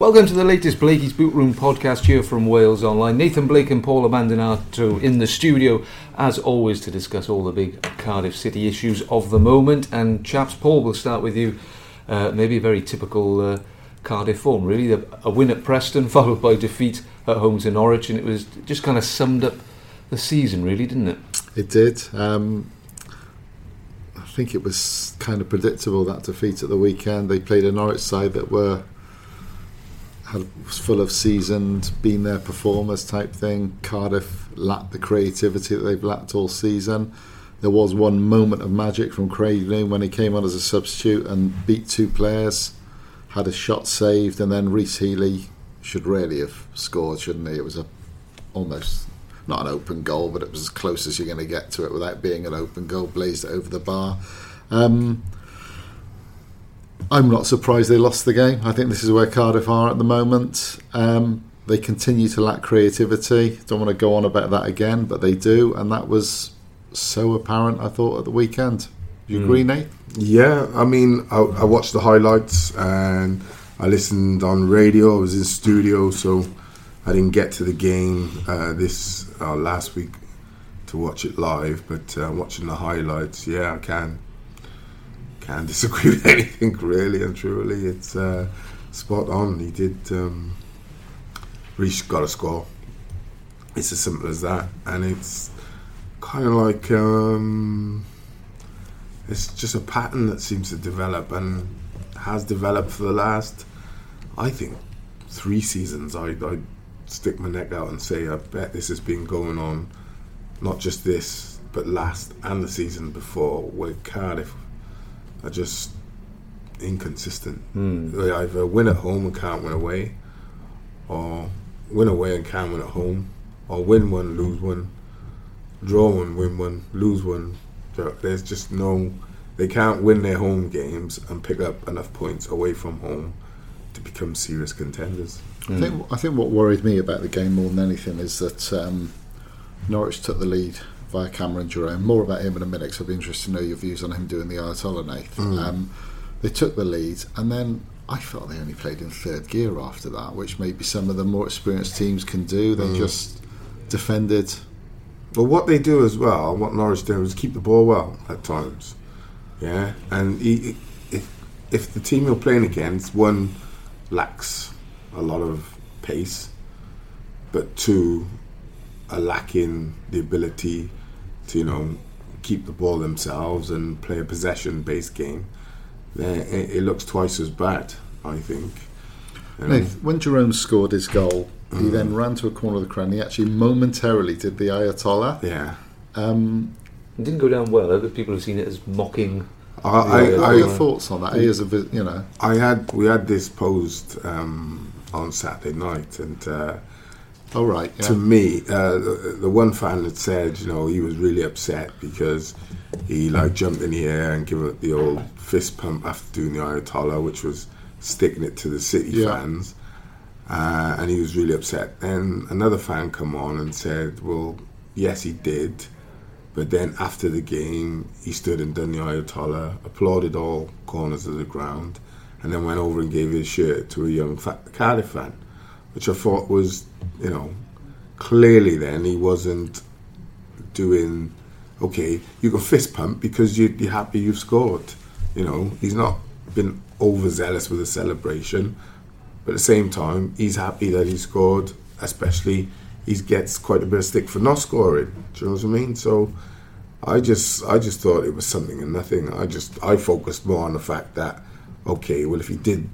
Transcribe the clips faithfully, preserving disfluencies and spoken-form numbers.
Welcome to the latest Blakey's Boot Room podcast here from Wales Online. Nathan Blake and Paul Abbandanato in the studio, as always, to discuss all the big Cardiff City issues of the moment. And chaps, Paul, we'll start with you. Uh, maybe very typical uh, Cardiff form, really. The, a win at Preston, followed by defeat at home to Norwich, and it was just kind of summed up the season, really, didn't it? It did. Um, I think it was kind of predictable, that defeat at the weekend. They played a Norwich side that were... was full of seasoned, been there performers type thing. Cardiff lacked the creativity that they've lacked all season. There was one moment of magic from Craig Noonan when he came on as a substitute and beat two players, had a shot saved, and then Rhys Healy should really have scored, shouldn't he? It was a almost not an open goal, but it was as close as you're going to get to it without being an open goal. Blazed it over the bar. Um, I'm not surprised they lost the game. I think this is where Cardiff are at the moment. Um, they continue to lack creativity. Don't want to go on about that again, but they do, and that was so apparent, I thought, at the weekend. Do you mm. agree, Nate? Yeah, I mean, I, I watched the highlights and I listened on radio. I was in studio, so I didn't get to the game uh, this uh, last week to watch it live, but uh, watching the highlights, yeah, I can. Can't disagree with anything, really and truly. It's uh, spot on. He did. Um, Rhys got a score. It's as simple as that, and it's kind of like um, it's just a pattern that seems to develop and has developed for the last, I think, three seasons. I I stick my neck out and say I bet this has been going on, not just this, but last and the season before, where Cardiff are just inconsistent. Mm. They either win at home and can't win away, or win away and can't win at home, or win one, lose one, draw one, win one, lose one. There's just no... They can't win their home games and pick up enough points away from home to become serious contenders. Mm. I think I think what worried me about the game more than anything is that um, Norwich took the lead via Cameron Jerome. More about him in a minute, because I'd be interested to know your views on him doing the Ayatollah, Nathan. Mm. Um, they took the lead, and then I felt they only played in third gear after that, which maybe some of the more experienced teams can do. They mm. just defended. But what they do as well, what Norwich do, is keep the ball well at times. Yeah, and he, if if the team you're playing against, one, lacks a lot of pace, but two, are lacking the ability to, you know, keep the ball themselves and play a possession-based game, then it, it looks twice as bad, I think. Um, no, when Jerome scored his goal, he mm. then ran to a corner of the crowd. He actually momentarily did the Ayatollah. Yeah, um, it didn't go down well. Other people have seen it as mocking. I, the, I, uh, I your thoughts on that? As a, you know, I had we had this posed um, on Saturday night, and. Uh, All right. Yeah. To me, uh, the, the one fan had said, you know, he was really upset because he like jumped in the air and gave it the old fist pump after doing the Ayatollah, which was sticking it to the City yeah. fans, uh, and he was really upset. Then another fan come on and said, well, yes, he did, but then after the game, he stood and done the Ayatollah, applauded all corners of the ground, and then went over and gave his shirt to a young fa- Cardiff fan, which I thought was, you know, clearly then he wasn't doing, okay, you can fist pump because you'd be happy you've scored. You know, he's not been overzealous with the celebration, but at the same time, he's happy that he scored, especially he gets quite a bit of stick for not scoring. Do you know what I mean? So I just I just thought it was something and nothing. I just, I focused more on the fact that, okay, well, if he did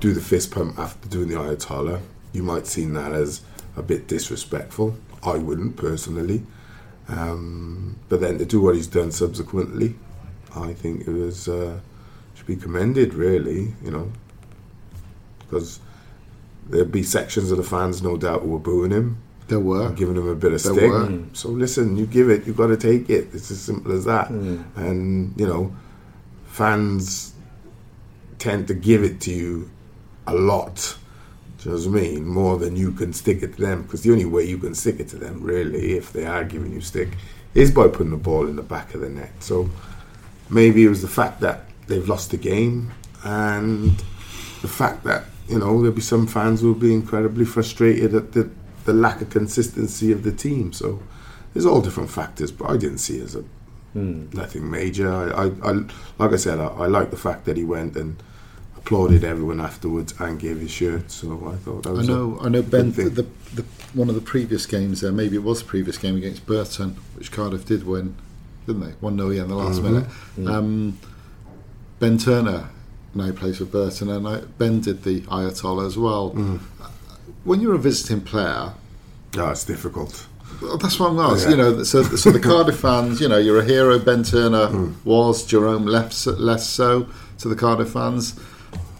do the fist pump after doing the Ayatollah, you might see that as a bit disrespectful. I wouldn't personally, um, but then to do what he's done subsequently, I think it was uh, should be commended, really, you know, because There'd be sections of the fans, no doubt, who were booing him. There were. Giving him a bit of there stick. Were. So listen, you give it, you've got to take it. It's as simple as that. Mm. And, you know, fans tend to give it to you a lot. Do you know what I mean? More than you can stick it to them. Because the only way you can stick it to them, really, if they are giving you stick, is by putting the ball in the back of the net. So maybe it was the fact that they've lost the game and the fact that, you know, there'll be some fans who will be incredibly frustrated at the, the lack of consistency of the team. So there's all different factors, but I didn't see it as a mm. nothing major. I, I, I, like I said, I, I like the fact that he went and applauded everyone afterwards and gave his shirt. So I thought that was. I know, a I know, Ben. The, the, the one of the previous games there, maybe it was the previous game against Burton, which Cardiff did win, didn't they? One nil in the last mm-hmm. minute. Mm. Um, Ben Turner now plays for Burton, and I, Ben did the Ayatollah as well. Mm. When you're a visiting player, oh, it's difficult. Well, that's what I'm asking. Yeah. You know, so so the Cardiff fans, you know, you're a hero. Ben Turner mm. was. Jerome left less so to the Cardiff fans.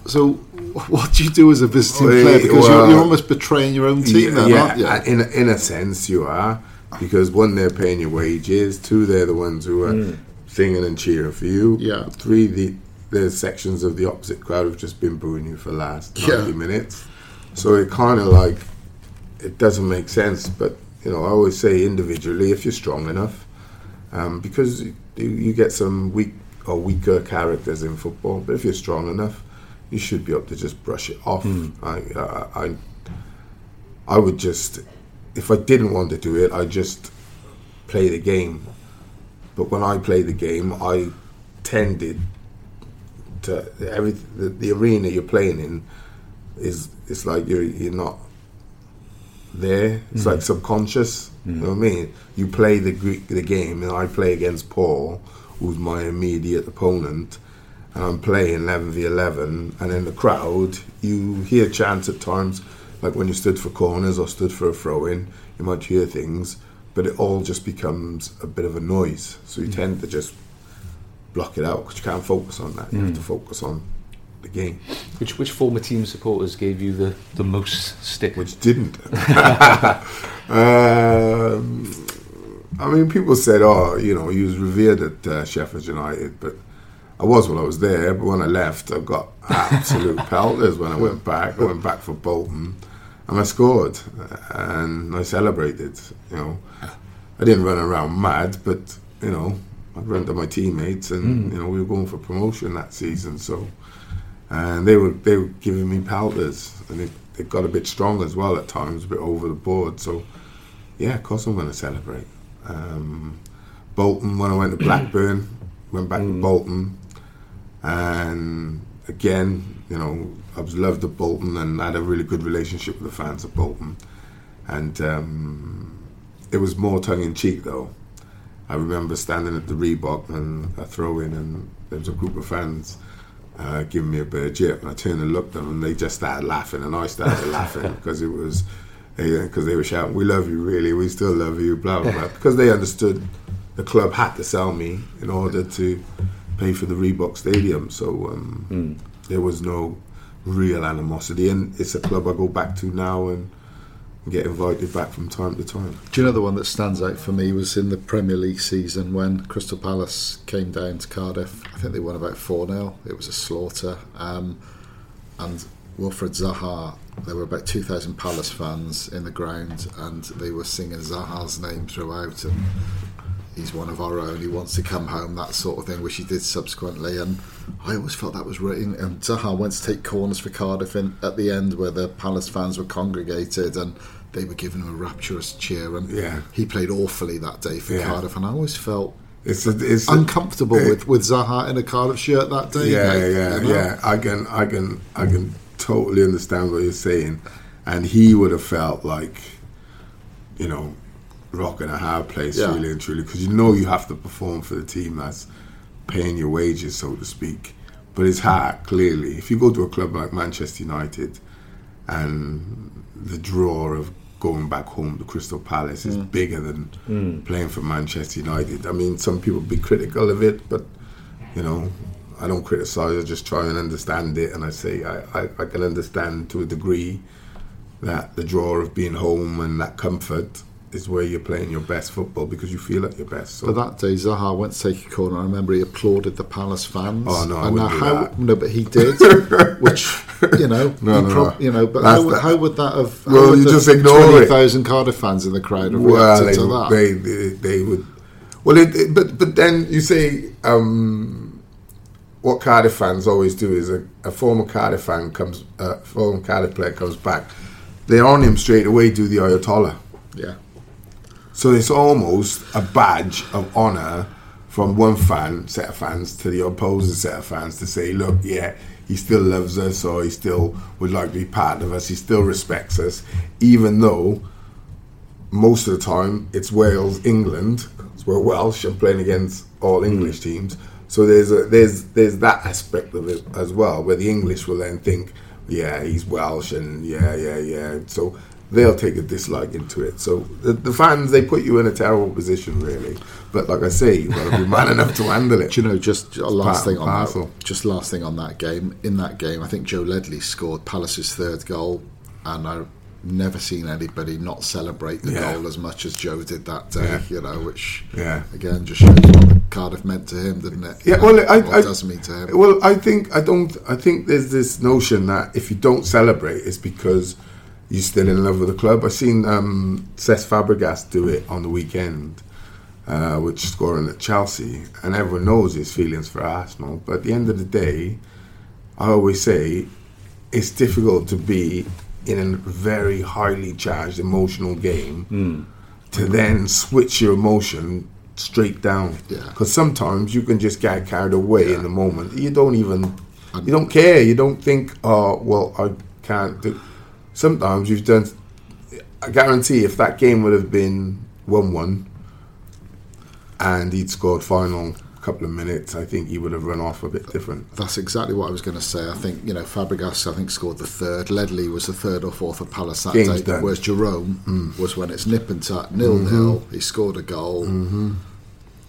So what do you do as a visiting well, player? Because well, you're, you're almost betraying your own team, yeah, then, yeah, aren't you? In in a sense, you are, because one, they're paying your wages. Two, they're the ones who are mm. singing and cheering for you. Yeah. Three, the there's sections of the opposite crowd who've just been booing you for the last ninety yeah. minutes. So it kind of like, it doesn't make sense. But, you know, I always say individually, if you're strong enough, um, because you, you get some weak or weaker characters in football, but if you're strong enough, you should be able to just brush it off. Mm. I, I, I, I would just, if I didn't want to do it, I'd just play the game. But when I play the game, I tended to every the, the arena you're playing in is it's like you're you're not there. It's mm. like subconscious. Mm. You know what I mean? You play the the game, and I play against Paul, who's my immediate opponent. And I'm playing eleven v eleven, and in the crowd, you hear chants at times, like when you stood for corners or stood for a throw-in, you might hear things, but it all just becomes a bit of a noise. So you mm. tend to just block it out, because you can't focus on that. Mm. You have to focus on the game. Which which former team supporters gave you the, the most stick? Which didn't. um, I mean, people said, oh, you know, he was revered at uh, Sheffield United, but I was when I was there, but when I left, I got absolute pelters when I went back. I went back for Bolton, and I scored, and I celebrated, you know. I didn't run around mad, but, you know, I'd run to my teammates, and, mm. you know, we were going for promotion that season, so, and they were they were giving me pelters, and it, it got a bit strong as well at times, a bit over the board, so, yeah, of course I'm going to celebrate. Um, Bolton, when I went to Blackburn, went back mm. to Bolton, and again, you know, I was loved at Bolton and had a really good relationship with the fans at Bolton. And um, it was more tongue-in-cheek, though. I remember standing at the Reebok and a throw-in, and there was a group of fans uh, giving me a bit of jip, and I turned and looked at them, and they just started laughing, and I started laughing, because it was, because they were shouting, we love you, really, we still love you, blah, blah, blah. Because they understood the club had to sell me in order to pay for the Reebok Stadium, so um, mm. there was no real animosity, and it's a club I go back to now and get invited back from time to time. Do you know the one that stands out for me was in the Premier League season when Crystal Palace came down to Cardiff. I think they won about four nil. It was a slaughter, um, and Wilfred Zaha, there were about two thousand Palace fans in the ground, and they were singing Zaha's name throughout, and he's one of our own, he wants to come home, that sort of thing, which he did subsequently. And I always felt that was written. And Zaha went to take corners for Cardiff in, at the end, where the Palace fans were congregated, and they were giving him a rapturous cheer. And yeah. he played awfully that day for yeah. Cardiff, and I always felt it's a, it's uncomfortable a, it, with, with Zaha in a Cardiff shirt that day. Yeah, mate, yeah, you know? yeah. I can, I can, I can totally understand what you're saying. And he would have felt like, you know, rock in a hard place, yeah. really and truly, because you know you have to perform for the team that's paying your wages, so to speak. But his heart, clearly, if you go to a club like Manchester United, and the draw of going back home to Crystal Palace is mm. bigger than mm. playing for Manchester United. I mean, some people be critical of it, but you know, I don't criticise. I just try and understand it, and I say I, I, I can understand to a degree that the draw of being home and that comfort is where you're playing your best football because you feel at your best. So. But that day, Zaha went to take a corner. I remember he applauded the Palace fans. Oh no, I and wouldn't do how, that. No, but he did, which you know, no, no, prob- no. you know. But how, how would that have? Well, would you just ignore twenty thousand Cardiff fans in the crowd have well, reacted they, to that? They, they, they would. Well, it, it, but but then you say um, what Cardiff fans always do is a, a former Cardiff fan comes, a former Cardiff player comes back. They on him straight away. Do the Ayatollah. Yeah. So it's almost a badge of honour from one fan, set of fans, to the opposing set of fans to say, look, yeah, he still loves us, or he still would like to be part of us, he still respects us, even though most of the time it's Wales, England, because we're Welsh and playing against all English teams. So there's a, there's there's that aspect of it as well, where the English will then think, yeah, he's Welsh, and yeah, yeah, yeah. So they'll take a dislike into it. So the, the fans, they put you in a terrible position, really. But like I say, you've got to be man enough to handle it. Do you know, just a last thing on parcel. that. Just last thing on that game. In that game, I think Joe Ledley scored Palace's third goal, and I've never seen anybody not celebrate the yeah. goal as much as Joe did that day. Yeah. You know, which yeah. again just shows what Cardiff meant to him, didn't it? Yeah. You know, well, I, what I, it does mean to him. Well, I think I don't. I think there's this notion that if you don't celebrate, it's because you're still in love with the club. I've seen um, Cesc Fabregas do it on the weekend, uh, which scoring at Chelsea, and everyone knows his feelings for Arsenal. But at the end of the day, I always say it's difficult to be in a very highly charged emotional game mm. to then switch your emotion straight down. Because yeah. sometimes you can just get carried away yeah. in the moment. You don't even, you don't care. You don't think, oh, well, I can't do. Sometimes you've done. I guarantee, if that game would have been one-one, and he'd scored final couple of minutes, I think he would have run off a bit different. That's exactly what I was going to say. I think you know Fabregas. I think scored the third. Ledley was the third or fourth for Palace that Game's day. Done. Whereas Jerome mm. was when it's nip and tuck, nil-nil. Mm-hmm. He scored a goal. Mm-hmm.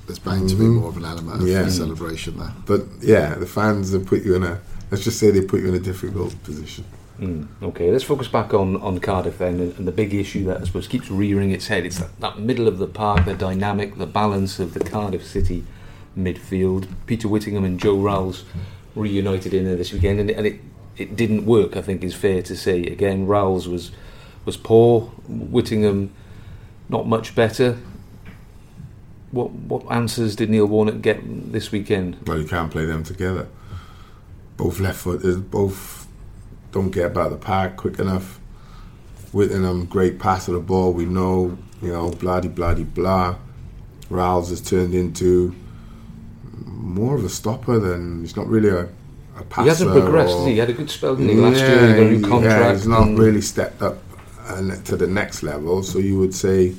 There's bound mm-hmm. to be more of an element of yeah. celebration there. But yeah, the fans have put you in a. Let's just say they put you in a difficult position. Mm, okay, let's focus back on, on Cardiff then, and, and the big issue that I suppose keeps rearing its head. It's that, that middle of the park, the dynamic, the balance of the Cardiff City midfield. Peter Whittingham and Joe Rowles reunited in there this weekend, and, and it, it didn't work, I think is fair to say. Again, Rowles was, was poor, Whittingham not much better. What what answers did Neil Warnock get this weekend? Well, you can't play them together. Both left footers, both don't get about the park quick enough. Whittingham, great pass of the ball, we know, you know, bloody, bloody, blah. Rowles has turned into more of a stopper than, he's not really a, a passer. He hasn't progressed, or, has he? He had a good spell, didn't he, last yeah, year? He got a new contract. Yeah, he's not really stepped up and to the next level. So you would say,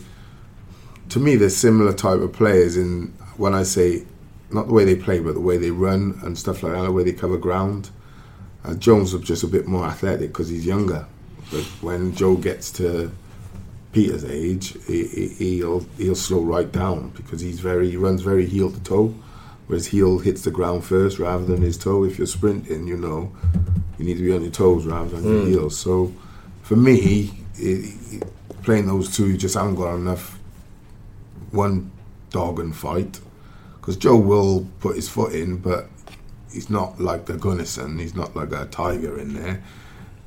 to me, there's similar type of players in, when I say, not the way they play, but the way they run and stuff like that, the way they cover ground. Uh, Jones was just a bit more athletic because he's younger. But when Joe gets to Peter's age, he, he, he'll he'll slow right down because he's very he runs very heel to toe, whereas heel hits the ground first rather than his toe. If you're sprinting, you know, you need to be on your toes rather than mm. your heels. So for me, it, it, playing those two, you just haven't got enough one dog and fight because Joe will put his foot in, but he's not like the Gunnarsson. He's not like a tiger in there.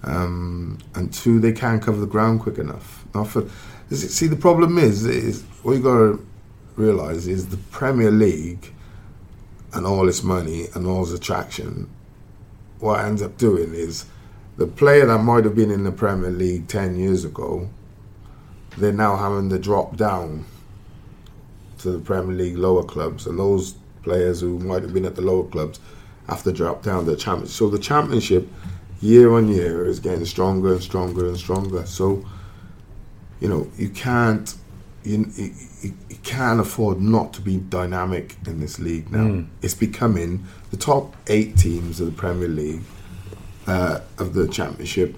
Um, and two, they can't cover the ground quick enough. Not for, see, the problem is, is what you got to realise is the Premier League and all its money and all its attraction, what it ends up doing is the player that might have been in the Premier League ten years ago, they're now having to drop down to the Premier League lower clubs. And those players who might have been at the lower clubs have to drop down to the championship. So the championship, year on year, is getting stronger and stronger and stronger. So, you know, you can't you, you, you can't afford not to be dynamic in this league now. Mm. It's becoming the top eight teams of the Premier League, uh, of the championship,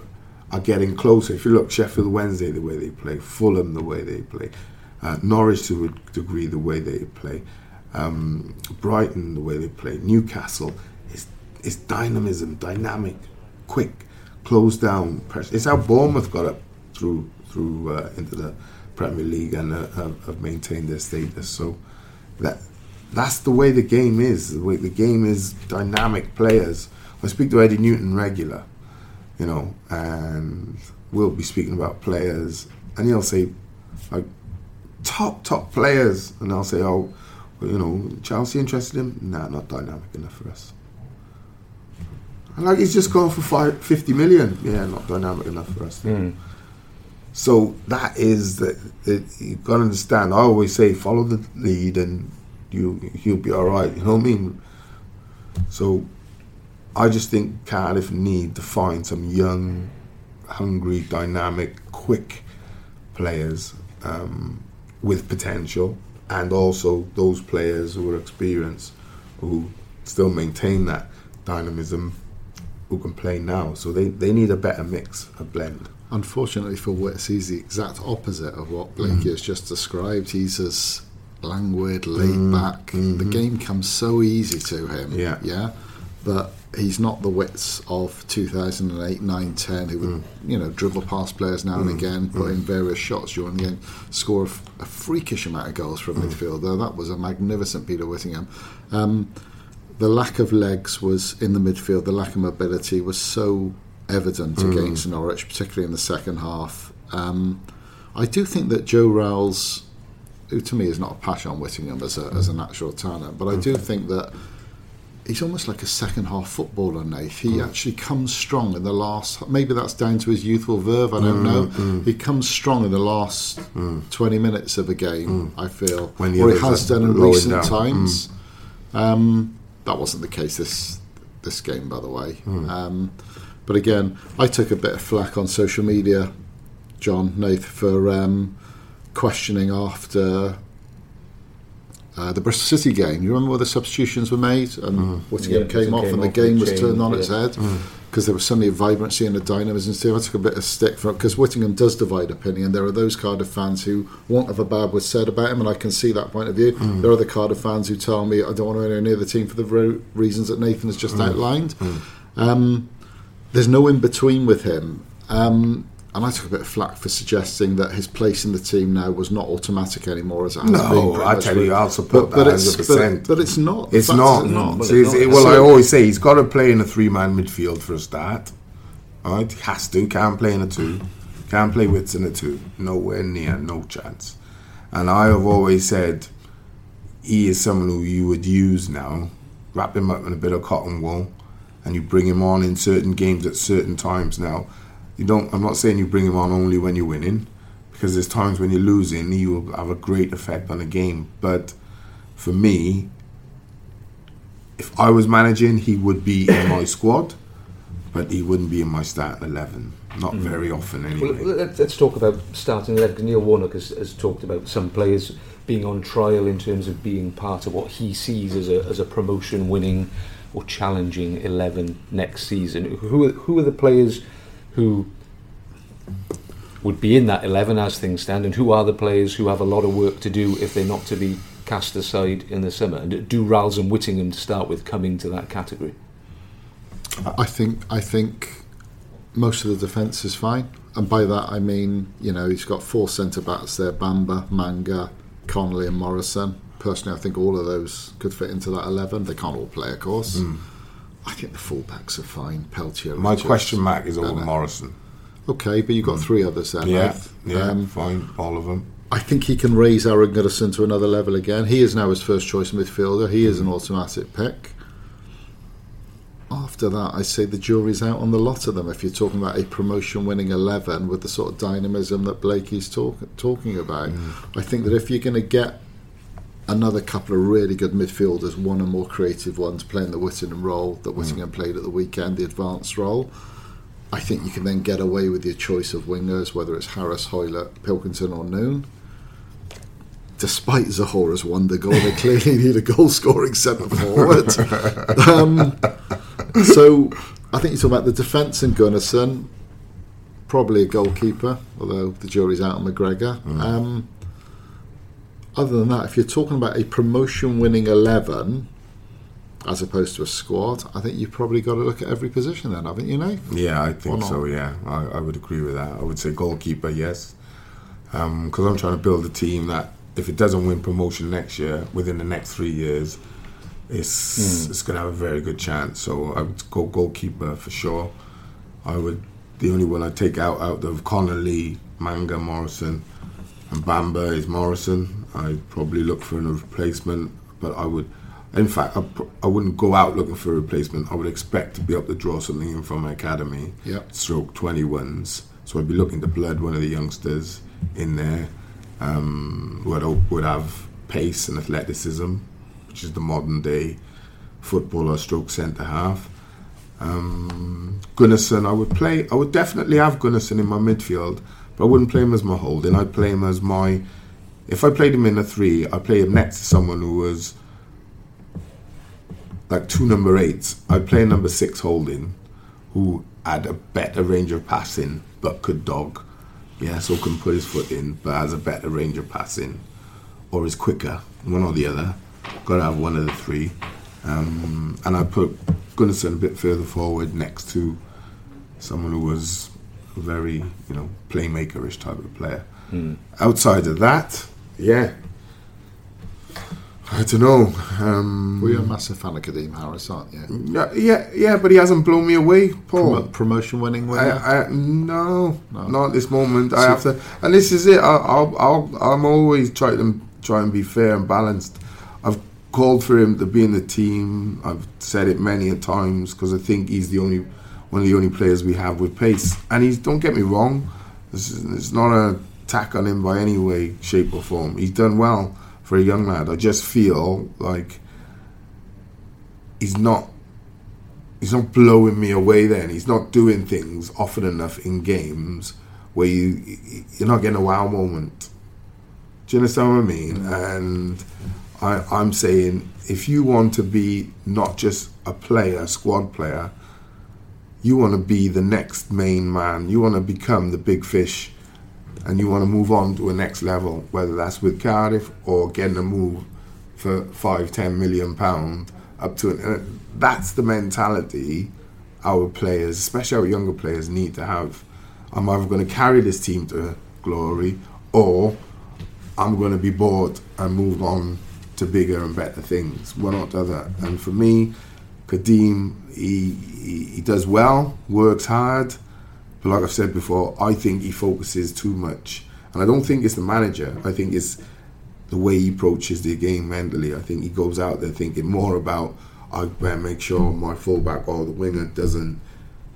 are getting closer. If you look, Sheffield Wednesday, the way they play, Fulham, the way they play, uh, Norwich, to a degree, the way they play, um, Brighton, the way they play, Newcastle. It's dynamism, dynamic, quick, close down, pressure. It's how Bournemouth got up through through uh, into the Premier League and uh, have maintained their status. So that that's the way the game is. The way the game is, dynamic players. I speak to Eddie Newton regular, you know, and we'll be speaking about players, and he'll say, like, top top players, and I'll say, oh, well, you know, Chelsea interested in him? Nah, not dynamic enough for us. And like, he's just gone for five, fifty million. Yeah, not dynamic enough for us. Mm. So that is that you've got to understand. I always say, follow the lead, and you you'll be all right. You know what I mean? So I just think Cardiff need to find some young, hungry, dynamic, quick players um, with potential, and also those players who are experienced, who still maintain that dynamism, who can play now. So they, they need a better mix, a blend. Unfortunately for Wits, he's the exact opposite of what Blakey mm-hmm. has just described. He's as languid, laid mm-hmm. back. Mm-hmm. The game comes so easy to him. Yeah. Yeah. But he's not the Wits of two thousand eight, nine, ten, who would, mm. you know, dribble past players now and mm. again, put mm. in various shots during the game, score a freakish amount of goals from mm. midfield. Though that was a magnificent Peter Whittingham. Um, the lack of legs was in the midfield. The lack of mobility was so evident mm. against Norwich, particularly in the second half. Um, I do think that Joe Rowles, who to me is not a patch on Whittingham as a, mm. as a natural talent, but I do think that he's almost like a second-half footballer, Nath. He mm. actually comes strong in the last... Maybe that's down to his youthful verve, I don't mm, know. Mm. He comes strong in the last mm. twenty minutes of a game, mm. I feel. When or he has done in recent times. Mm. Um, that wasn't the case this this game, by the way. Mm. Um, but again, I took a bit of flack on social media, John, Nath, for um, questioning after... Uh, the Bristol City game, you remember where the substitutions were made and mm. Whittingham yeah, came off came and off the game was changed, turned on yeah. its head because mm. there was suddenly a vibrancy and a dynamism. So I took a bit of stick from it because Whittingham does divide opinion. There are those Cardiff fans who want of a bad was said about him, and I can see that point of view. Mm. There are other Cardiff fans who tell me I don't want to anywhere near the team for the re- reasons that Nathan has just mm. outlined. Mm. Um, there's no in between with him. Um, And I took a bit of flack for suggesting that his place in the team now was not automatic anymore as it has no, been. No, I tell you, I'll support but, that but one hundred percent. It's, but, but it's not. It's not. It's not. It's, it's, well, so, I always say he's got to play in a three-man midfield for a start. All right? He has to. Can't play in a two. Can't play Wits in a two. Nowhere near. No chance. And I have always said he is someone who you would use now, wrap him up in a bit of cotton wool, and you bring him on in certain games at certain times now. You don't. I'm not saying you bring him on only when you're winning, because there's times when you're losing, he will have a great effect on the game. But for me, if I was managing, he would be in my squad, but he wouldn't be in my starting eleven. Not mm. very often, anyway. Well, let's talk about starting eleven. Because Neil Warnock has, has talked about some players being on trial in terms of being part of what he sees as a as a promotion-winning or challenging eleven next season. Who are, who are the players who would be in that eleven as things stand, and who are the players who have a lot of work to do if they're not to be cast aside in the summer? And do Rowles and Whittingham, to start with, come into that category? I think I think most of the defence is fine, and by that I mean, you know, he's got four centre backs there: Bamba, Manga, Connolly, and Morrison. Personally, I think all of those could fit into that eleven. They can't all play, of course. Mm. I think the fullbacks are fine. Peltier. My Richards, question mark is Owen Morrison. Okay, but you've got mm. three others there. Yeah, right? yeah um, fine, all of them. I think he can raise Aaron Gunnarsson to another level again. He is now his first choice midfielder. He is an automatic pick. After that, I say the jury's out on the lot of them. If you're talking about a promotion-winning eleven with the sort of dynamism that Blakey's talk, talking about, mm. I think that if you're going to get another couple of really good midfielders, one and more creative ones, playing the Whittingham role that Whittingham mm. played at the weekend, the advanced role. I think you can then get away with your choice of wingers, whether it's Harris, Hoylett, Pilkington or Noon. Despite Zahora's wonder goal, they clearly need a goal-scoring centre-forward. um, so I think you talk about the defence and Gunnarsson, probably a goalkeeper, although the jury's out on McGregor. Mm. Um Other than that, if you're talking about a promotion-winning eleven, as opposed to a squad, I think you've probably got to look at every position then, haven't you, Nate? Yeah, I think so, yeah. I, I would agree with that. I would say goalkeeper, yes. Because um, I'm trying to build a team that, if it doesn't win promotion next year, within the next three years, it's mm. it's going to have a very good chance. So I would go goalkeeper for sure. I would the only one I'd take out out of Connolly, Manga, Morrison, and Bamba is Morrison. I'd probably look for a replacement, but I would. In fact, I, I wouldn't go out looking for a replacement. I would expect to be able to draw something in from my academy, yep. stroke twenty-ones. So I'd be looking to blood one of the youngsters in there um, who I'd hope would have pace and athleticism, which is the modern day footballer stroke centre half. Um, Gunnarsson, I would play. I would definitely have Gunnarsson in my midfield, but I wouldn't play him as my holding. I'd play him as my. If I played him in a three, I'd play him next to someone who was. Like two number eights, I'd play number six holding, who had a better range of passing, but could dog. Yeah, so can put his foot in, but has a better range of passing, or is quicker, one or the other. Got to have one of the three. Um, and I'd put Gunnarsson a bit further forward next to someone who was a very, you know, playmaker-ish type of player. Mm. Outside of that, yeah. I don't know. Um, well, you're a massive fan of Kadeem Harris, aren't you? Yeah, yeah, yeah, but he hasn't blown me away, Paul. Promo- promotion-winning winner? I, I, no, no, not at this moment. So I have to, and this is it. I, I'll, I'll, I'm always trying to try and be fair and balanced. I've called for him to be in the team. I've said it many a times because I think he's the only one of the only players we have with pace. And he's don't get me wrong. This is, it's not an attack on him by any way, shape, or form. He's done well. For a young lad, I just feel like he's not he's not blowing me away then. He's not doing things often enough in games where you, you're not getting a wow moment. Do you understand what I mean? And I, I'm saying, if you want to be not just a player, a squad player, you want to be the next main man. You want to become the big fish. And you want to move on to a next level, whether that's with Cardiff or getting a move for five, ten million pound up to it. And that's the mentality our players, especially our younger players, need to have. I'm either going to carry this team to glory, or I'm going to be bored and move on to bigger and better things. One or the other. And for me, Kadeem, he, he, he does well, works hard. But like I've said before, I think he focuses too much. And I don't think it's the manager. I think it's the way he approaches the game mentally. I think he goes out there thinking more about, I better make sure my fullback or the winger doesn't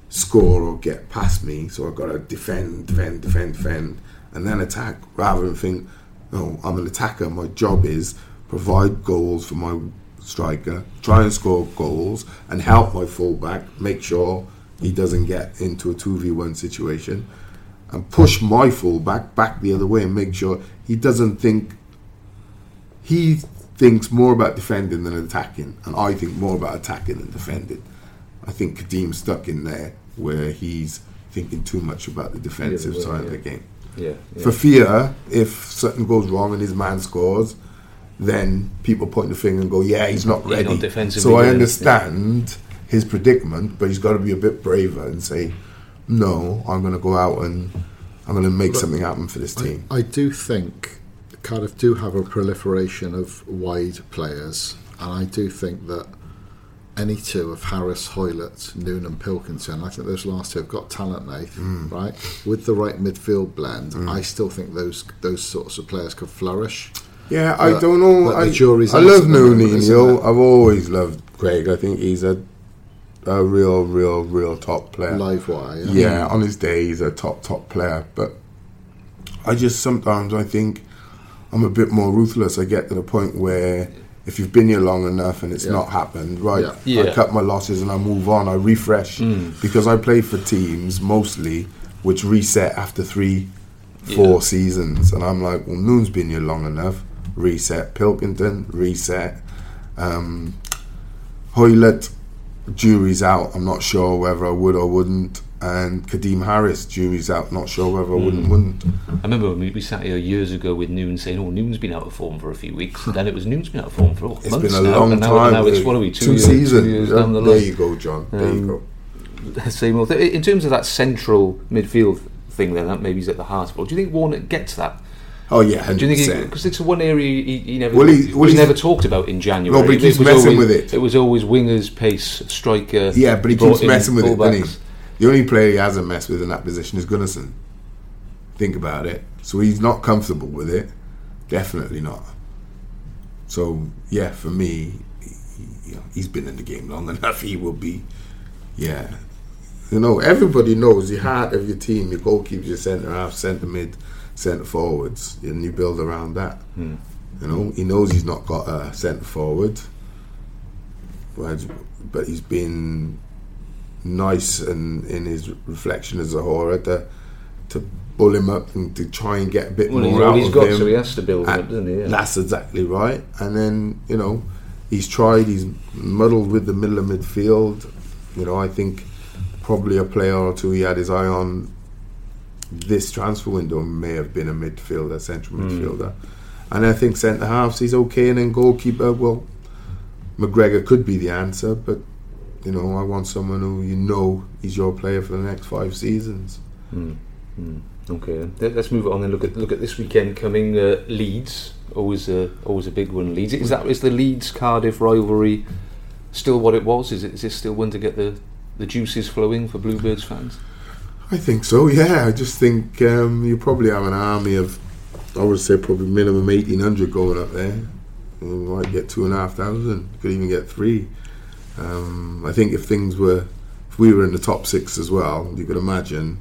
score or get past me. So I've got to defend, defend, defend, defend, and then attack. Rather than think, no, I'm an attacker. My job is provide goals for my striker, try and score goals, and help my fullback make sure he doesn't get into a two v one situation, and push my fullback back the other way and make sure he doesn't think. He thinks more about defending than attacking, and I think more about attacking than defending. I think Kadeem's stuck in there where he's thinking too much about the defensive yeah, side yeah. of the game. Yeah, yeah. For fear, if something goes wrong and his man scores, then people point the finger and go, yeah, he's not ready. He's not defensively so I understand... Yeah. his predicament, but he's got to be a bit braver and say, no, I'm going to go out and I'm going to make Look, something happen for this team. I, I do think Cardiff do have a proliferation of wide players, and I do think that any two of Harris, Hoylett, Noonan, Pilkington, I think those last two have got talent, Nate, mm. right? With the right midfield blend, mm. I still think those those sorts of players could flourish. Yeah, but, I don't know. I, I love Noonan, yo. I've always loved Craig. I think he's a A real, real, real top player. Live wire. Yeah. yeah, on his day, he's a top, top player. But I just sometimes I think I'm a bit more ruthless. I get to the point where if you've been here long enough and it's yeah. not happened, right? Yeah. Yeah. I cut my losses and I move on. I refresh mm. because I play for teams mostly which reset after three, four yeah. seasons, and I'm like, well, Noon's been here long enough. Reset. Pilkington. Reset. Um, Hoylett. Jury's out. I'm not sure whether I would or wouldn't. and Kadeem Harris, jury's out, not sure whether mm. I wouldn't, wouldn't. I remember when we, we sat here years ago with Noonan saying, oh, Noonan's been out of form for a few weeks. Then it was Noonan's been out of form for oh, it's months It's been a now, long and now, time. Now it's, what are we, two, two years, seasons. Two years yeah, down the there line. You go, John, there um, you go. Same old thing. In terms of that central midfield thing then, that maybe is at the heart of it. Do you think Warnock gets that? Oh yeah, one hundred percent. Do you think because it's one area he, he never well, he, well, he never talked about in January? No, but he keeps messing always, with it. It was always wingers, pace, striker. Yeah, but he keeps messing with it, doesn't he? The only player he hasn't messed with in that position is Gunnarsson. Think about it. So he's not comfortable with it, definitely not. So yeah, for me, he, you know, he's been in the game long enough. He will be, yeah. You know, everybody knows your heart of your team, your goalkeeper, your centre half, centre mid, centre forwards, and you build around that. Mm. You know, he knows he's not got a centre forward, but, but he's been nice and in his reflection as a horror to to bull him up and to try and get a bit well, more he's, out he's of got, him. So he has to build and, him up, doesn't he? Yeah. That's exactly right. And then you know, he's tried. He's muddled with the middle of midfield. You know, I think probably a player or two he had his eye on this transfer window may have been a midfielder, central mm. midfielder. And I think centre halves he's okay, and then goalkeeper, well, McGregor could be the answer, but you know, I want someone who you know is your player for the next five seasons. Mm. Mm. Okay, let's move on and look at look at this weekend coming. Uh, Leeds, always a always a big one. Leeds, is that is the Leeds Cardiff rivalry still what it was? Is it is this still one to get the the juices flowing for Bluebirds fans? I think so, yeah. I just think um, you probably have an army of, I would say probably minimum eighteen hundred going up there. You might get two and a half thousand, could even get three. Um, I think if things were, if we were in the top six as well, you could imagine,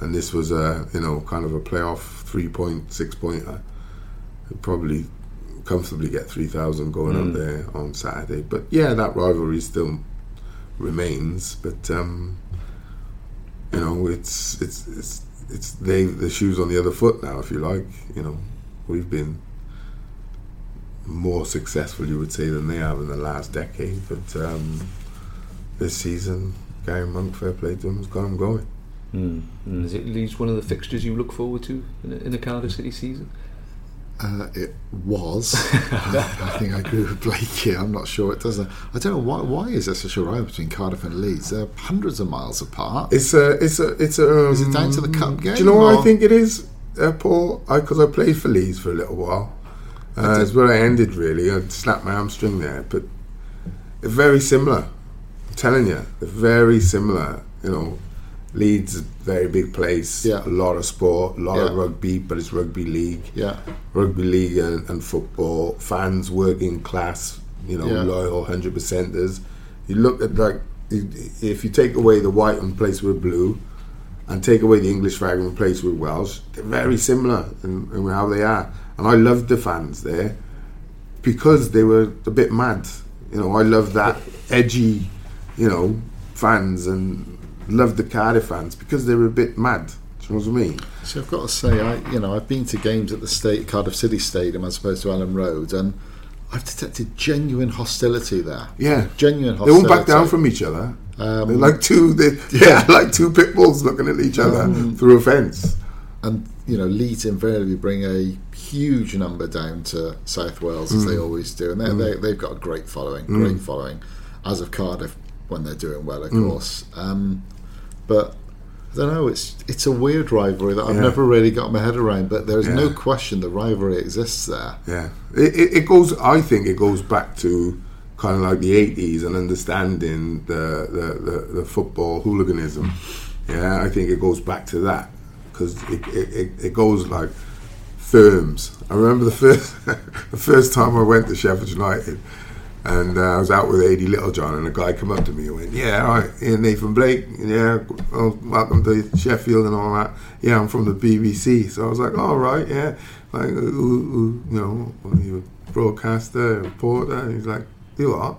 and this was a, you know, kind of a playoff three point, six pointer, you'd probably comfortably get three thousand going mm. up there on Saturday. But yeah, that rivalry still remains, but um, you know, it's it's it's it's they the shoe's on the other foot now, if you like. You know, we've been more successful, you would say, than they have in the last decade. But um, this season, Gary Monk, fair play to him, has got him going. Mm. Mm. Is it Leeds one of the fixtures you look forward to in, in the Cardiff City season? Uh, it was. I, I think I agree with Blake here. I'm not sure it doesn't. I don't know why. Why is there such a rivalry between Cardiff and Leeds? They're hundreds of miles apart. It's a. It's a. It's a. Um, is it down to the cup game? Do you know what or? I think it is, uh, Paul? Because I, I played for Leeds for a little while. Uh, that's where I ended, really. I snapped my hamstring there, but they're very similar. I'm telling you, they're very similar. You know, Leeds is a very big place, yeah. a lot of sport, a lot yeah. of rugby, but it's rugby league. Yeah. Rugby league and, and football, fans, working class, you know, yeah. loyal one hundred percenters. You look at, like, if you take away the white and place with blue, and take away the English flag and replace with Welsh, they're very similar in, in how they are. And I loved the fans there because they were a bit mad. You know, I loved that edgy, you know, fans, and loved the Cardiff fans because they were a bit mad. Do you know what I mean? So I've got to say, I you know, I've been to games at the state, Cardiff City Stadium as opposed to Elland Road, and I've detected genuine hostility there. Yeah. Genuine hostility. They won't back down from each other. Um, they're like two, they, yeah, like two pit bulls looking at each other um, through a fence. And you know, Leeds invariably bring a huge number down to South Wales, as mm. they always do, and they, mm. they, they've got a great following, mm. great following, as of Cardiff when they're doing well, of mm. course. Um, but I don't know, it's it's a weird rivalry that I've yeah. never really got my head around. But there is yeah. no question the rivalry exists there. Yeah, it, it, it goes. I think it goes back to kind of like the eighties and understanding the the, the, the football hooliganism. Yeah, I think it goes back to that. Because it, it, it goes like firms. I remember the first the first time I went to Sheffield United, and uh, I was out with Eddie Littlejohn, and a guy came up to me and went, "Yeah, right, yeah, Nathan Blake, yeah, oh, welcome to Sheffield and all that. Yeah, I'm from the B B C." So I was like, "All right, yeah, like ooh, ooh, you know, you're a broadcaster, reporter." And he's like, "You are?"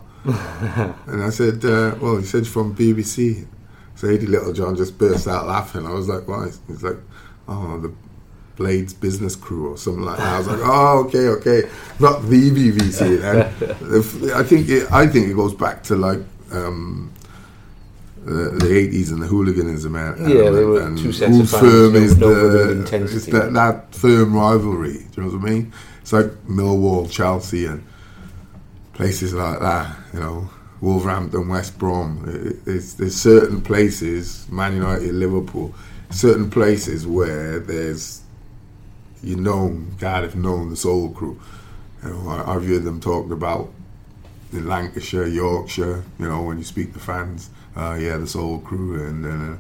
And I said, uh, "Well," he said, "from B B C." So Eddie Littlejohn just burst out laughing. I was like, "Why?" He's like, "Oh, the Blades Business Crew or something like that." I was like, "Oh, okay, okay, not the B B C." Then I think it, I think it goes back to like um, the, the eighties and the hooliganism and, yeah, and, they were and two sets of fans firm is the intensity. It's that, that firm rivalry, do you know what I mean? It's like Millwall, Chelsea and places like that, you know, Wolverhampton, West Brom. It, it's, there's certain places, Man United, Liverpool, certain places where there's, you know, Cardiff known the Soul Crew. You know, I, I've heard them talked about in Lancashire, Yorkshire, you know, when you speak to fans, uh, yeah, the Soul Crew, and uh,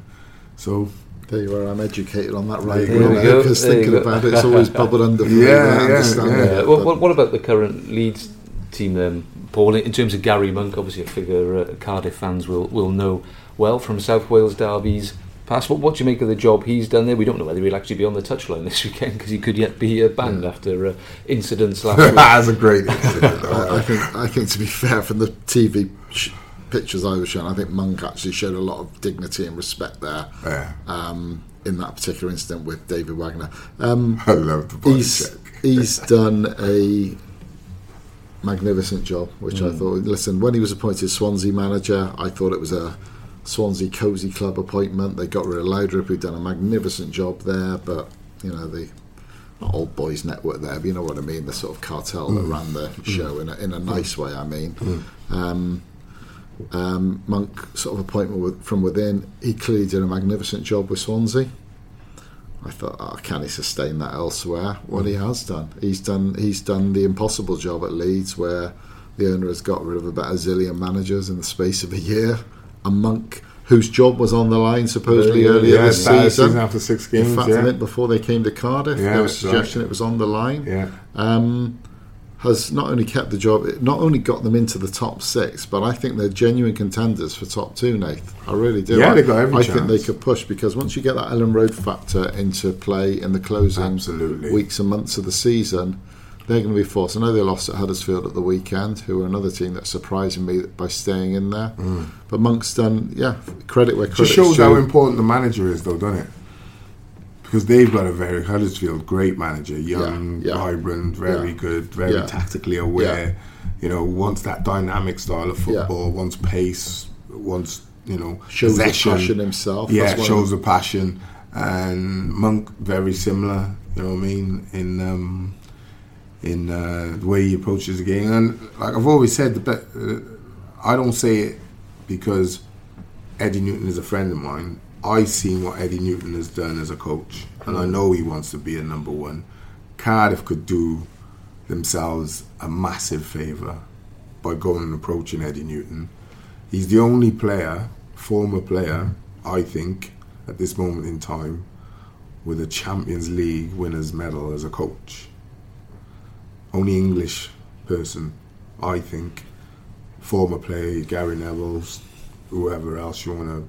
so there you are. I'm educated on that right now because thinking about it, it's always bubbled under. Yeah, yeah, yeah. yeah. Well, what, what about the current Leeds team then, Paul? In terms of Gary Monk, obviously a figure uh, Cardiff fans will will know well from South Wales derbies. What, what do you make of the job he's done there? We don't know whether he'll actually be on the touchline this weekend because he could yet be uh, banned mm. after uh, incidents last week. That's a great incident. I, I think, I think to be fair, from the T V sh- pictures I was shown, I think Monk actually showed a lot of dignity and respect there. Yeah. Um, in that particular incident with David Wagner. Um, I love the body he's, check. He's done a magnificent job, which mm. I thought, listen, when he was appointed Swansea manager, I thought it was a Swansea Cozy Club appointment. They got rid of Laudrup, who'd done a magnificent job there, but you know, the not old boys network there, but you know what I mean, the sort of cartel mm. that ran the show mm. in, a, in a nice way, I mean. Mm. Um, um, Monk sort of appointment with, from within, he clearly did a magnificent job with Swansea. I thought, oh, can he sustain that elsewhere? Well, he has done. He's done. He's done the impossible job at Leeds, where the owner has got rid of about a zillion managers in the space of a year. A Monk whose job was on the line supposedly yeah, earlier yeah, this season. season. After six games, in fact, yeah. I think before they came to Cardiff, yeah, there was a suggestion right. it was on the line. Yeah. Um, has not only kept the job, it not only got them into the top six, but I think they're genuine contenders for top two, Nath. I really do. Yeah, I, they got every I chance. think they could push because once you get that Elland Road factor into play in the closing Absolutely. weeks and months of the season, they're going to be forced. I know they lost at Huddersfield at the weekend, who are another team that's surprising me by staying in there. Mm. But Monk's done, yeah, credit where credit's due. It shows how important the manager is, though, doesn't it? Because they've got a very Huddersfield great manager, young, yeah, yeah. vibrant, very yeah. good, very yeah. tactically aware. Yeah. You know, wants that dynamic style of football, yeah. wants pace, wants you know shows possession. the passion himself. Yeah, that's shows the passion. And Monk very similar. You know what I mean? In um, in uh, the way he approaches the game, and like I've always said, the be- uh, I don't say it because Eddie Newton is a friend of mine. I've seen what Eddie Newton has done as a coach, and I know he wants to be a number one. Cardiff could do themselves a massive favour by going and approaching Eddie Newton. He's the only player, former player, I think, at this moment in time, with a Champions League winner's medal as a coach. Only English person, I think, former player, Gary Neville, whoever else you want to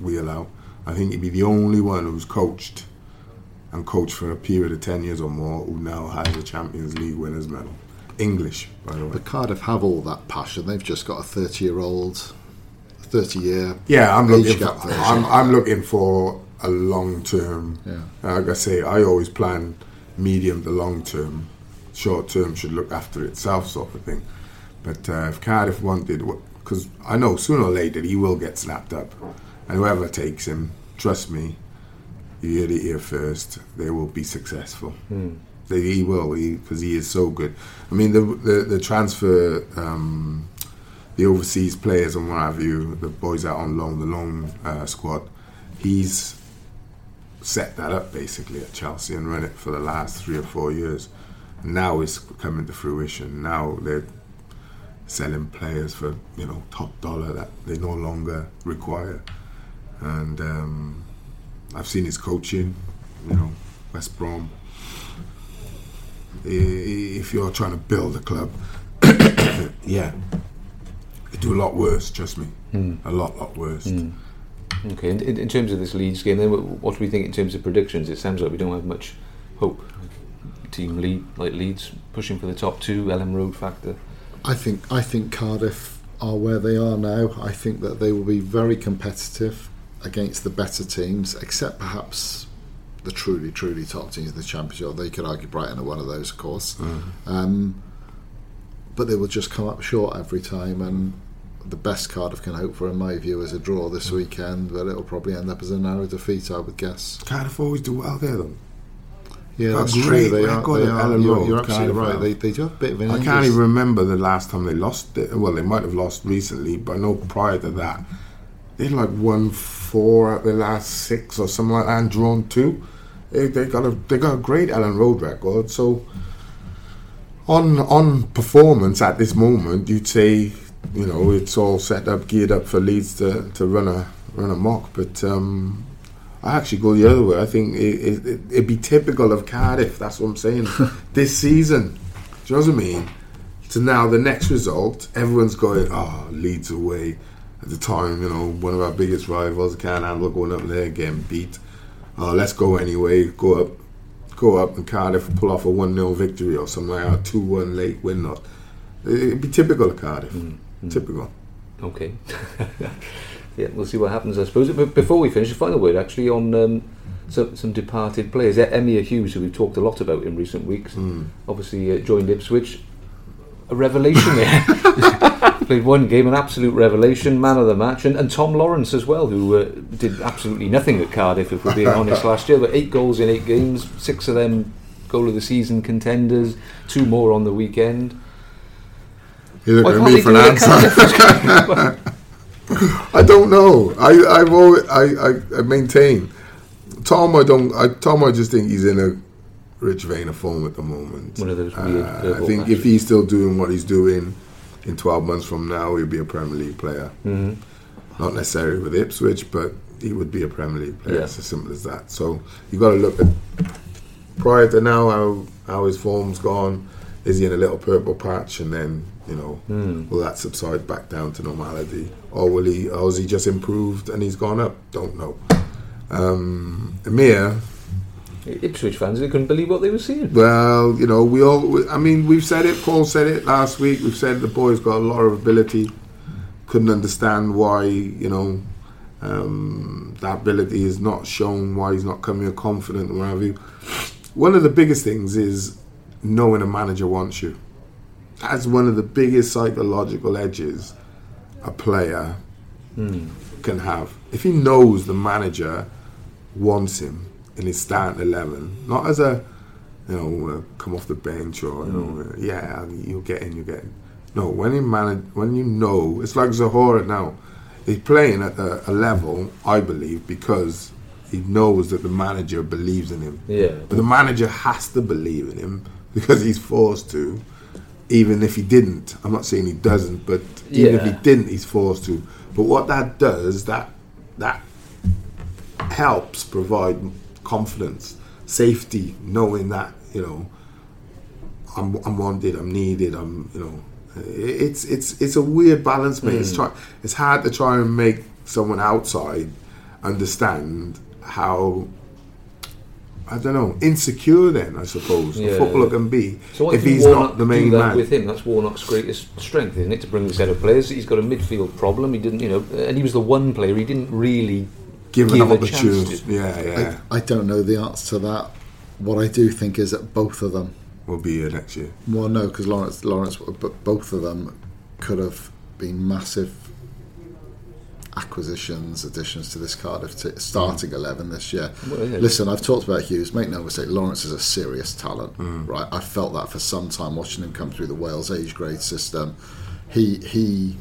wheel out. I think he'd be the only one who's coached and coached for a period of ten years or more who now has a Champions League winners medal. English, by the way. But Cardiff have all that passion. They've just got a thirty-year-old, thirty-year yeah, I'm looking for, I'm, I'm looking for a long-term. Yeah. Like I say, I always plan medium to long-term. Short-term should look after itself sort of thing. But uh, if Cardiff wanted... Because I know sooner or later he will get snapped up. And whoever takes him, trust me, you heard it here first, they will be successful. Mm. They, he will, because he, he is so good. I mean, the the, the transfer, um, the overseas players and what have you, the boys out on loan, the loan uh, squad, he's set that up basically at Chelsea and run it for the last three or four years. Now it's coming to fruition. Now they're selling players for, you know, top dollar that they no longer require. And um, I've seen his coaching, you know, West Brom. If you're trying to build a club, yeah, they do a lot worse, trust me. Mm. A lot, lot worse. Mm. Okay, in, in terms of this Leeds game, then what do we think in terms of predictions? It sounds like we don't have much hope. Team lead, like Leeds pushing for the top two, Elland Road factor. I think I think Cardiff are where they are now. I think that they will be very competitive against the better teams, except perhaps the truly, truly top teams in the Championship. They could argue Brighton are one of those, of course. Mm. Um, but they will just come up short every time, and the best Cardiff can hope for, in my view, is a draw this weekend, but it'll probably end up as a narrow defeat, I would guess. Cardiff always do well there, though. Yeah, that's, that's true. They are, they are, you're, you're absolutely right. They, they do have a bit of an I interest. Can't even remember the last time they lost. Well, they might have lost recently, but I know prior to that, they like won four out of the last six or something like that, and drawn two. They, they got a they got a great Elland Road record. So on on performance at this moment, you'd say, you know, it's all set up, geared up for Leeds to, to run a run a mock, but. Um, I actually go the other way. I think it, it, it'd be typical of Cardiff, that's what I'm saying, this season. Do you know what I mean? So now the next result, everyone's going, oh, Leeds away. At the time, you know, one of our biggest rivals, can't handle going up there, getting beat. Uh, let's go anyway, go up go up and Cardiff pull off a one nil victory or something like that, two one late win. Not. It'd be typical of Cardiff. Mm-hmm. Typical. Okay. Yeah, we'll see what happens, I suppose. But before we finish, a final word actually on um, some, some departed players. Emyr Huws, who we've talked a lot about in recent weeks, mm. obviously uh, joined Ipswich. A revelation there. Played one game, an absolute revelation, man of the match. And, and Tom Lawrence as well, who uh, did absolutely nothing at Cardiff, if we're being honest, last year. But eight goals in eight games, six of them goal of the season contenders, two more on the weekend. You're looking at me for an answer. I don't know. I I've always, I, I I maintain Tom. I don't. I, Tom. I just think he's in a rich vein of form at the moment. One of those weird. Uh, I think matches. If he's still doing what he's doing in twelve months from now, he'll be a Premier League player. Mm-hmm. Not necessarily with Ipswich, but he would be a Premier League player. Yeah. It's as simple as that. So you've got to look at prior to now how how his form's gone. Is he in a little purple patch, and then you know mm. will that subside back down to normality, or will he? Or has he just improved and he's gone up? Don't know. Um, Emyr, Ipswich fans, they couldn't believe what they were seeing. Well, you know, we all. We, I mean, we've said it. Paul said it last week. We've said the boy's got a lot of ability. Couldn't understand why you know um, that ability is not shown. Why he's not coming confident and what have you. One of the biggest things is. Knowing a manager wants you. That's one of the biggest psychological edges a player mm. can have. If he knows the manager wants him in his starting eleven, not as a, you know, uh, come off the bench or, you mm. know, uh, yeah, you'll get in, you'll get in. No, when, he manage, when you know, it's like Zahora now. He's playing at a, a level, I believe, because he knows that the manager believes in him. Yeah. But the manager has to believe in him because he's forced to, even if he didn't. I'm not saying he doesn't, but even yeah. if he didn't, he's forced to. But what that does, that that helps provide confidence, safety, knowing that you know I'm, I'm wanted, I'm needed, I'm you know. It's it's it's a weird balance, mate. Mm. It's try, it's hard to try and make someone outside understand how. I don't know, insecure then, I suppose, yeah. the footballer can be, so if he's Warnock not the main do that man. With him, that's Warnock's greatest strength, isn't it, to bring the set of players. He's got a midfield problem, he didn't, you know, and he was the one player he didn't really give, give an opportunity. Yeah, yeah. I, I don't know the answer to that. What I do think is that both of them will be here next year. Well, no, because Lawrence, Lawrence, but both of them could have been massive acquisitions, additions to this Cardiff t- starting mm. eleven this year. Well, yeah. Listen, I've talked about Huws. Make no mistake, Lawrence is a serious talent, mm. right? I felt that for some time watching him come through the Wales age grade system. He, he,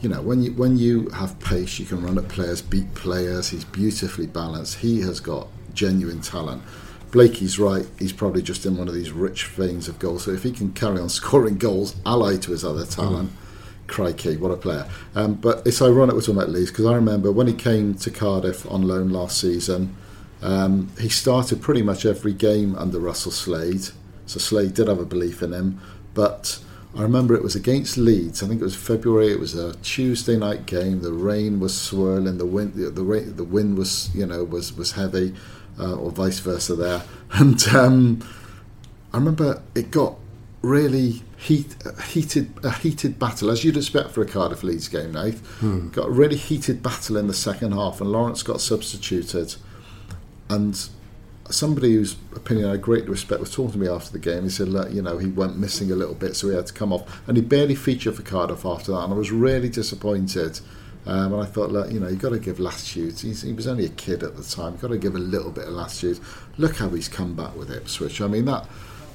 you know, when you when you have pace, you can run at players, beat players. He's beautifully balanced. He has got genuine talent. Blakey's right. He's probably just in one of these rich veins of goals. So if he can carry on scoring goals, allied to his other talent. Mm. Crikey, what a player. Um, but it's ironic we're talking about Leeds, because I remember when he came to Cardiff on loan last season, um, he started pretty much every game under Russell Slade. So Slade did have a belief in him. But I remember it was against Leeds. I think it was February. It was a Tuesday night game. The rain was swirling. The wind, the, the, rain, the wind was, you know, was, was heavy, uh, or vice versa there. And um, I remember it got really... Heat, a heated a heated battle, as you'd expect for a Cardiff Leeds game, Nath. Hmm. Got a really heated battle in the second half, and Lawrence got substituted, and somebody whose opinion I had great respect was talking to me after the game. He said, look, you know, he went missing a little bit, so he had to come off. And he barely featured for Cardiff after that, and I was really disappointed. Um, and I thought, look, you know, you've got to give latitude. He's, he was only a kid at the time. You've got to give a little bit of latitude. Look how he's come back with Ipswich. I mean, that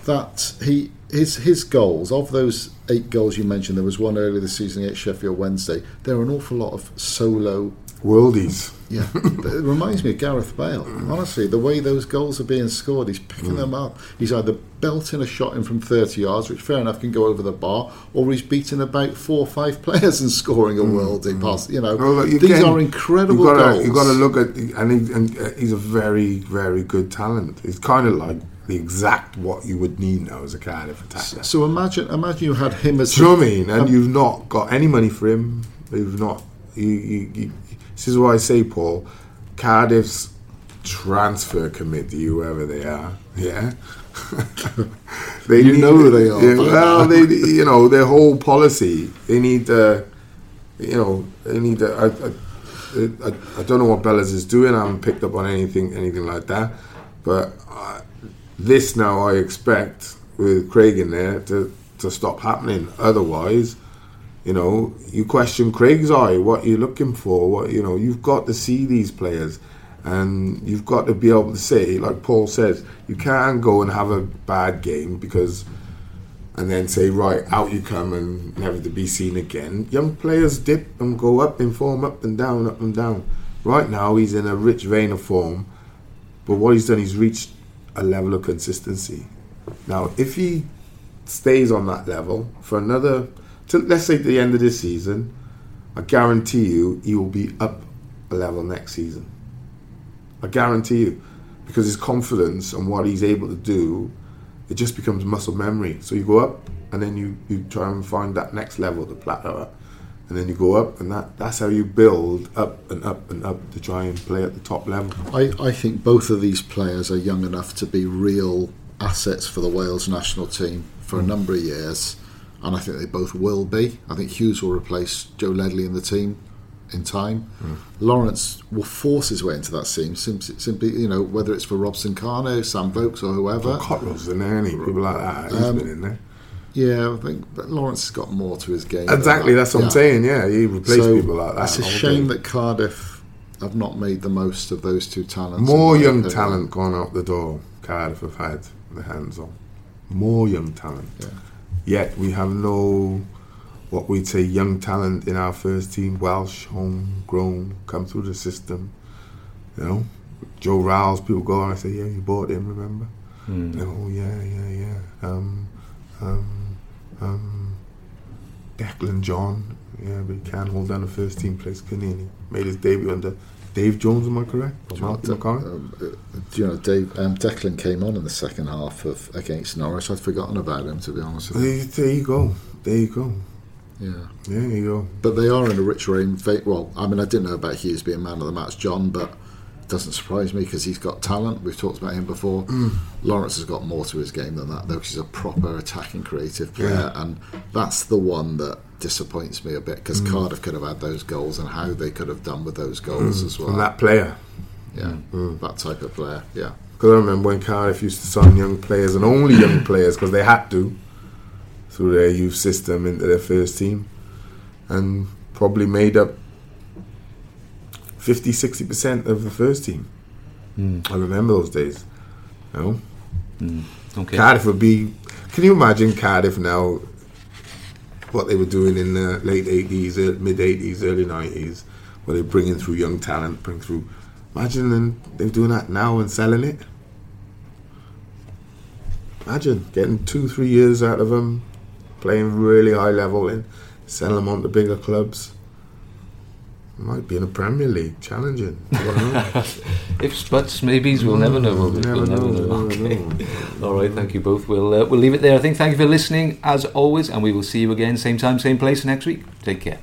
that he his his goals, of those eight goals you mentioned, there was one earlier this season against Sheffield Wednesday. There were an awful lot of solo worldies. Yeah, it reminds me of Gareth Bale. Honestly, the way those goals are being scored, he's picking mm. them up. He's either belting a shot in from thirty yards, which fair enough can go over the bar, or he's beating about four or five players and scoring a mm. worldie mm. pass. You know, well, these again, are incredible you've gotta, goals. You've got to look at, and, he, and he's a very, very good talent. It's kind of like the exact what you would need now as a Cardiff attacker. So imagine, imagine you had him as. Do you know what I mean? And um, you've not got any money for him. You've not. You, you, you, This is why I say, Paul, Cardiff's transfer committee, whoever they are, yeah, they you need, know who they are. Yeah, well, they, you know, their whole policy. They need, uh, you know, they need. Uh, I, I, I, I don't know what Bellas is doing. I haven't picked up on anything, anything like that. But uh, this now, I expect with Craig in there to to stop happening. Otherwise. You know, you question Craig's eye, what you're looking for, what, you know, you've got to see these players and you've got to be able to say, like Paul says, you can't go and have a bad game because, and then say, right, out you come and never to be seen again. Young players dip and go up in form, up and down, up and down. Right now, he's in a rich vein of form, but what he's done, he's reached a level of consistency. Now, if he stays on that level for another... So let's say at the end of this season, I guarantee you he will be up a level next season. I guarantee you. Because his confidence and what he's able to do, it just becomes muscle memory. So you go up and then you, you try and find that next level to plateau up. And then you go up and that, that's how you build up and up and up to try and play at the top level. I, I think both of these players are young enough to be real assets for the Wales national team for mm. a number of years. And I think they both will be. I think Huws will replace Joe Ledley in the team in time. Mm. Lawrence will force his way into that team, simply, simply, you know, whether it's for Robson Carno, Sam Vokes or whoever. Cottrell's in there, isn't he? People like that. He's um, been in there. Yeah, I think but Lawrence has got more to his game. Exactly, that. that's what yeah. I'm saying, yeah. He replaced so people like that. It's a shame that Cardiff have not made the most of those two talents. More young talent gone out the door, Cardiff have had their hands on. More young talent. Yeah. Yet we have no, what we'd say, young talent in our first team. Welsh, homegrown, come through the system. You know, Joe Rowles, people go and I say, yeah, you bought him, remember? Mm. Go, oh, yeah, yeah, yeah. Um, um, um, Declan John, yeah, but he can't hold down the first team place, couldn't he? Made his debut under Dave Jones, am I correct? John, De- um, uh, do you know, Dave um, Declan came on in the second half of against Norwich. I'd forgotten about him, to be honest with you. There you go. There you go. Yeah. There you go. But they are in a rich reign. Well, I mean, I didn't know about Huws being man of the match, John, but it doesn't surprise me because he's got talent. We've talked about him before. Mm. Lawrence has got more to his game than that, though, because he's a proper attacking creative player, yeah. and that's the one that disappoints me a bit because mm. Cardiff could have had those goals and how they could have done with those goals mm. as well. And that player. Yeah, mm. that type of player, yeah. Because I remember when Cardiff used to sign young players and only young players because they had to through their youth system into their first team and probably made up fifty to sixty percent of the first team. Mm. I remember those days. You know? mm. okay. Cardiff would be... Can you imagine Cardiff now... what they were doing in the late eighties, mid eighties, early nineties, where they're bringing through young talent, bring through. Imagine them, they're doing that now and selling it. Imagine getting two, three years out of them, playing really high level and selling them on to bigger clubs. Might be in the Premier League, challenging. Ifs, buts, maybes, we'll never know. We'll never, we'll never know. know. Okay. know. All right, thank you both. We'll uh, we'll leave it there, I think. Thank you for listening, as always, and we will see you again, same time, same place next week. Take care.